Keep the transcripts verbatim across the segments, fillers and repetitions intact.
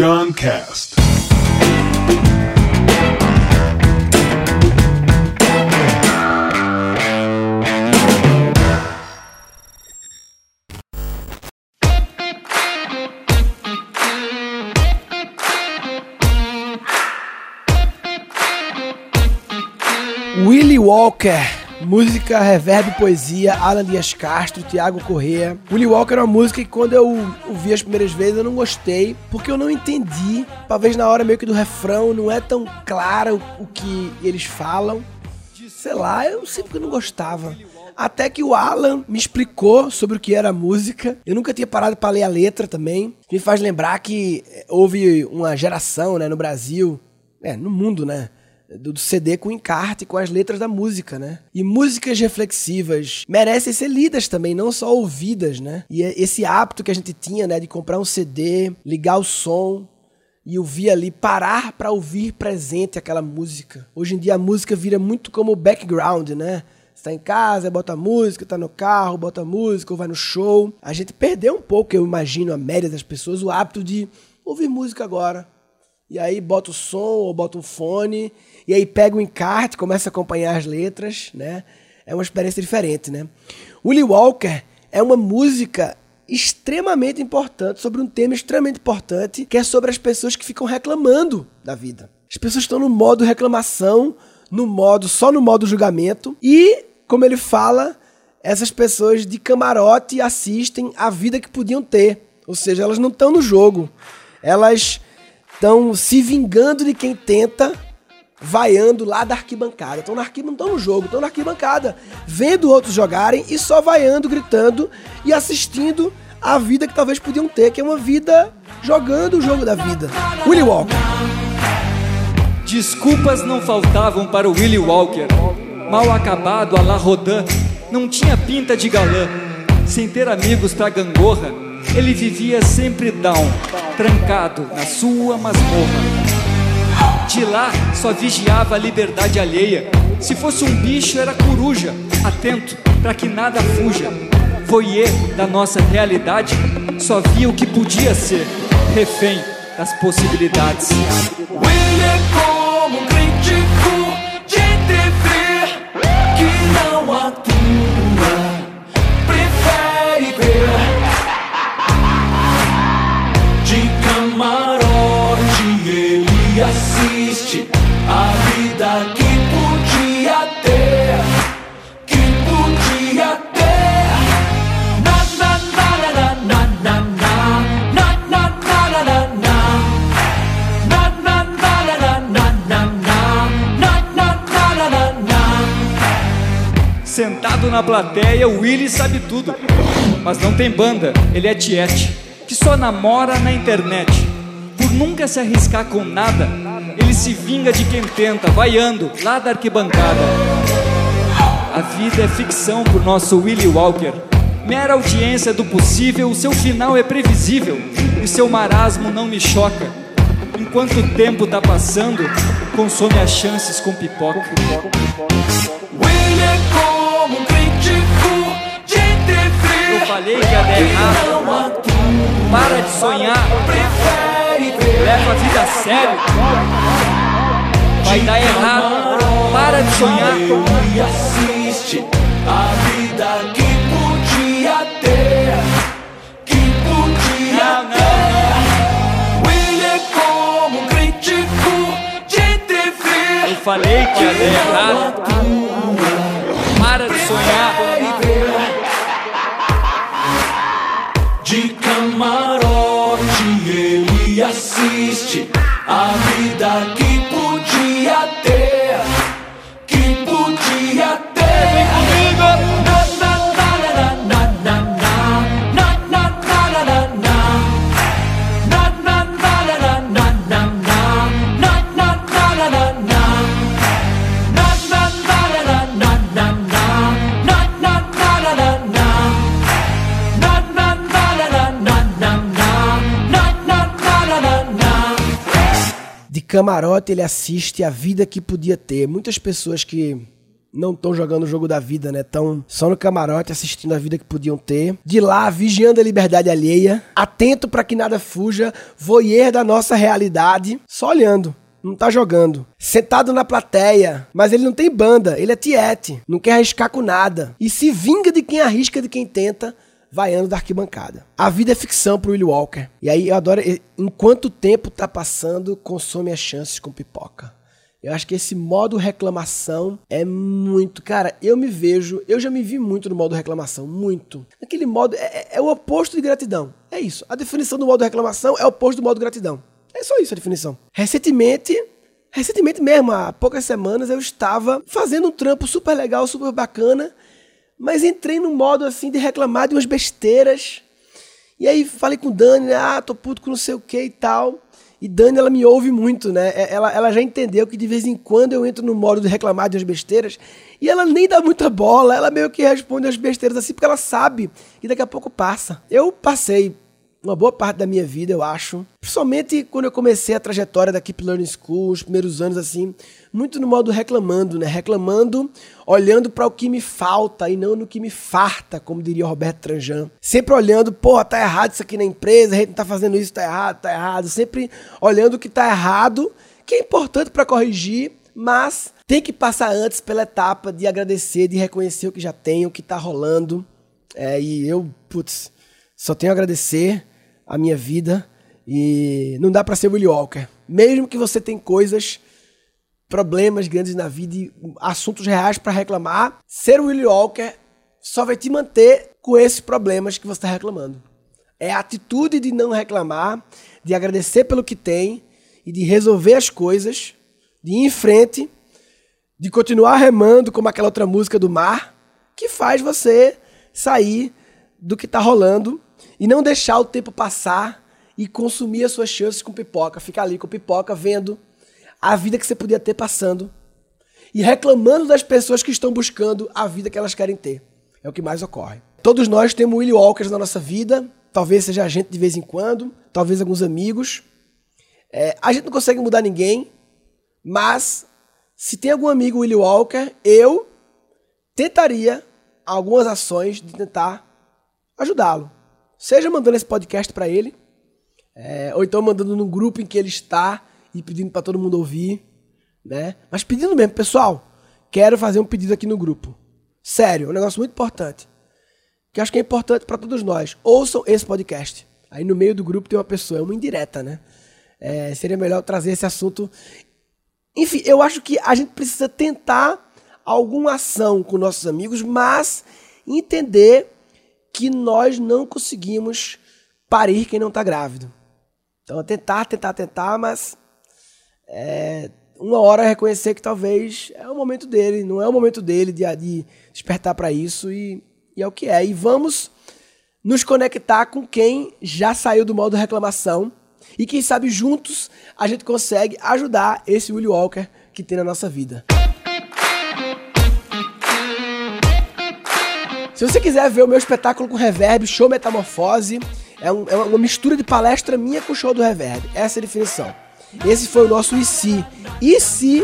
Beyond Cast. Willy Walker. Música, reverb, poesia, Alan Dias Castro, Tiago Corrêa. Willy Walker era uma música que quando eu ouvi as primeiras vezes eu não gostei, porque eu não entendi, talvez na hora meio que do refrão, não é tão claro o que eles falam. Sei lá, eu sempre não gostava. Até que o Alan me explicou sobre o que era a música. Eu nunca tinha parado para ler a letra também. Me faz lembrar que houve uma geração, né, no Brasil, é, no mundo, né? Do C D com encarte, com as letras da música, né? E músicas reflexivas merecem ser lidas também, não só ouvidas, né? E esse hábito que a gente tinha, né? De comprar um C D, ligar o som e ouvir ali, parar pra ouvir presente aquela música. Hoje em dia a música vira muito como background, né? Você tá em casa, bota música, tá no carro, bota música, ou vai no show. A gente perdeu um pouco, eu imagino, a média das pessoas, o hábito de ouvir música agora. E aí bota o som ou bota um fone, e aí pega o encarte, começa a acompanhar as letras, né? É uma experiência diferente, né? Willy Walker é uma música extremamente importante, sobre um tema extremamente importante, que é sobre as pessoas que ficam reclamando da vida. As pessoas estão no modo reclamação, no modo, só no modo julgamento, e, como ele fala, essas pessoas de camarote assistem a vida que podiam ter. Ou seja, elas não estão no jogo, elas... estão se vingando de quem tenta, vaiando lá da arquibancada. Estão na arquibancada, não estão no jogo, estão na arquibancada, vendo outros jogarem e só vaiando, gritando e assistindo a vida que talvez podiam ter, que é uma vida jogando o jogo da vida. Willy Walker. Desculpas não faltavam para o Willy Walker. Mal acabado à la Rodin, não tinha pinta de galã. Sem ter amigos pra gangorra, ele vivia sempre down, trancado na sua masmorra. De lá só vigiava a liberdade alheia. Se fosse um bicho era coruja, atento pra que nada fuja. Voyeur da nossa realidade, só via o que podia ser, refém das possibilidades. Sentado na plateia, o Willy sabe tudo, mas não tem banda, ele é tiete, que só namora na internet. Por nunca se arriscar com nada, ele se vinga de quem tenta, vaiando lá da arquibancada. A vida é ficção pro nosso Willy Walker, mera audiência do possível, o seu final é previsível, e seu marasmo não me choca. Enquanto o tempo tá passando, consome as chances com pipoca. Falei que ia dar errado. Para de sonhar, leva a vida a sério. Vai dar errado, para de sonhar. E assiste a vida que podia ter, que podia ter. Willy é como um crítico de T V. Eu falei que ia dar errado. Para de sonhar. De camarote ele assiste a vida que podia ter, que podia ter. Vem comigo! De camarote ele assiste a vida que podia ter. Muitas pessoas que não estão jogando o jogo da vida, né? Estão só no camarote assistindo a vida que podiam ter. De lá, vigiando a liberdade alheia, atento para que nada fuja, voyeur da nossa realidade, só olhando. Não tá jogando. Sentado na plateia, mas ele não tem banda, ele é tiete, não quer arriscar com nada. E se vinga de quem arrisca, de quem tenta, vaiando da arquibancada. A vida é ficção pro Willy Walker. E aí eu adoro, enquanto o tempo tá passando, consome as chances com pipoca. Eu acho que esse modo reclamação é muito... Cara, eu me vejo... Eu já me vi muito no modo reclamação, muito. Aquele modo... É, é o oposto de gratidão. É isso. A definição do modo reclamação é o oposto do modo gratidão. É só isso a definição. Recentemente, recentemente mesmo, há poucas semanas, eu estava fazendo um trampo super legal, super bacana, mas entrei num modo assim de reclamar de umas besteiras. E aí falei com Dani, ah, tô puto com não sei o que e tal. E Dani, ela me ouve muito, né? Ela, ela já entendeu que de vez em quando eu entro no modo de reclamar de umas besteiras e ela nem dá muita bola, ela meio que responde as besteiras assim, porque ela sabe que daqui a pouco passa. Eu passei uma boa parte da minha vida, eu acho, principalmente quando eu comecei a trajetória da Keep Learning School, os primeiros anos assim, muito no modo reclamando, né? Reclamando, olhando para o que me falta e não no que me farta, como diria o Roberto Tranjan. Sempre olhando, porra, tá errado isso aqui na empresa, a gente não tá fazendo isso, tá errado, tá errado. Sempre olhando o que tá errado, que é importante para corrigir, mas tem que passar antes pela etapa de agradecer, de reconhecer o que já tem, o que tá rolando. É, e eu, putz, só tenho a agradecer a minha vida, e não dá pra ser Willy Walker. Mesmo que você tenha coisas, problemas grandes na vida e assuntos reais pra reclamar, ser Willy Walker só vai te manter com esses problemas que você tá reclamando. É a atitude de não reclamar, de agradecer pelo que tem e de resolver as coisas, de ir em frente, de continuar remando como aquela outra música do mar, que faz você sair do que tá rolando e não deixar o tempo passar e consumir as suas chances com pipoca. Ficar ali com pipoca vendo a vida que você podia ter passando e reclamando das pessoas que estão buscando a vida que elas querem ter. É o que mais ocorre. Todos nós temos Willy Walkers na nossa vida. Talvez seja a gente de vez em quando. Talvez alguns amigos. É, a gente não consegue mudar ninguém. Mas se tem algum amigo Willy Walker, eu tentaria algumas ações de tentar ajudá-lo. Seja mandando esse podcast para ele, é, ou então mandando num grupo em que ele está e pedindo para todo mundo ouvir, né? Mas pedindo mesmo, pessoal, quero fazer um pedido aqui no grupo. Sério, é um negócio muito importante, que acho que é importante para todos nós. Ouçam esse podcast. Aí no meio do grupo tem uma pessoa, é uma indireta, né? É, seria melhor trazer esse assunto. Enfim, eu acho que a gente precisa tentar alguma ação com nossos amigos, mas entender que nós não conseguimos parir quem não está grávido. Então, tentar, tentar, tentar, mas é, uma hora reconhecer que talvez é o momento dele, não é o momento dele de, de despertar para isso e, e é o que é. E vamos nos conectar com quem já saiu do modo reclamação e quem sabe juntos a gente consegue ajudar esse Willy Walker que tem na nossa vida. Se você quiser ver o meu espetáculo com reverb, Show Metamorfose, é, um, é uma mistura de palestra minha com o show do reverb. Essa é a definição. Esse foi o nosso E Se. E se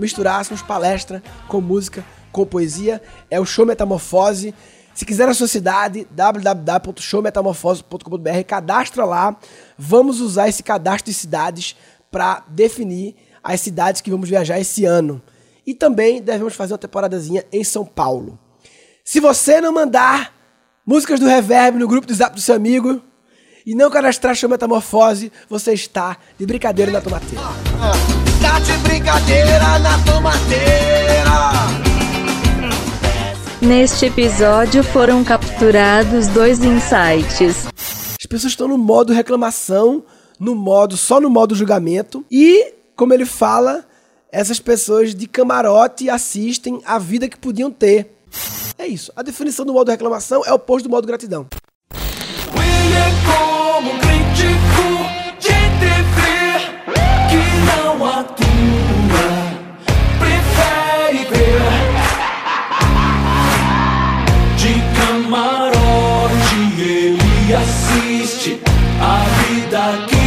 misturássemos palestra com música, com poesia? É o Show Metamorfose. Se quiser na sua cidade, w w w ponto show metamorfose ponto com ponto b r, cadastra lá. Vamos usar esse cadastro de cidades para definir as cidades que vamos viajar esse ano. E também devemos fazer uma temporadazinha em São Paulo. Se você não mandar músicas do reverb no grupo do Zap do seu amigo e não cadastrar Show Metamorfose, você está de brincadeira na tomateira. Tá de brincadeira na tomateira. Neste episódio foram capturados dois insights. As pessoas estão no modo reclamação, no modo, só no modo julgamento e, como ele fala, essas pessoas de camarote assistem a vida que podiam ter. É isso. A definição do modo reclamação é o oposto do modo gratidão. Willy como um crítico de T V que não atua, prefere ver de camarote, ele assiste a vida que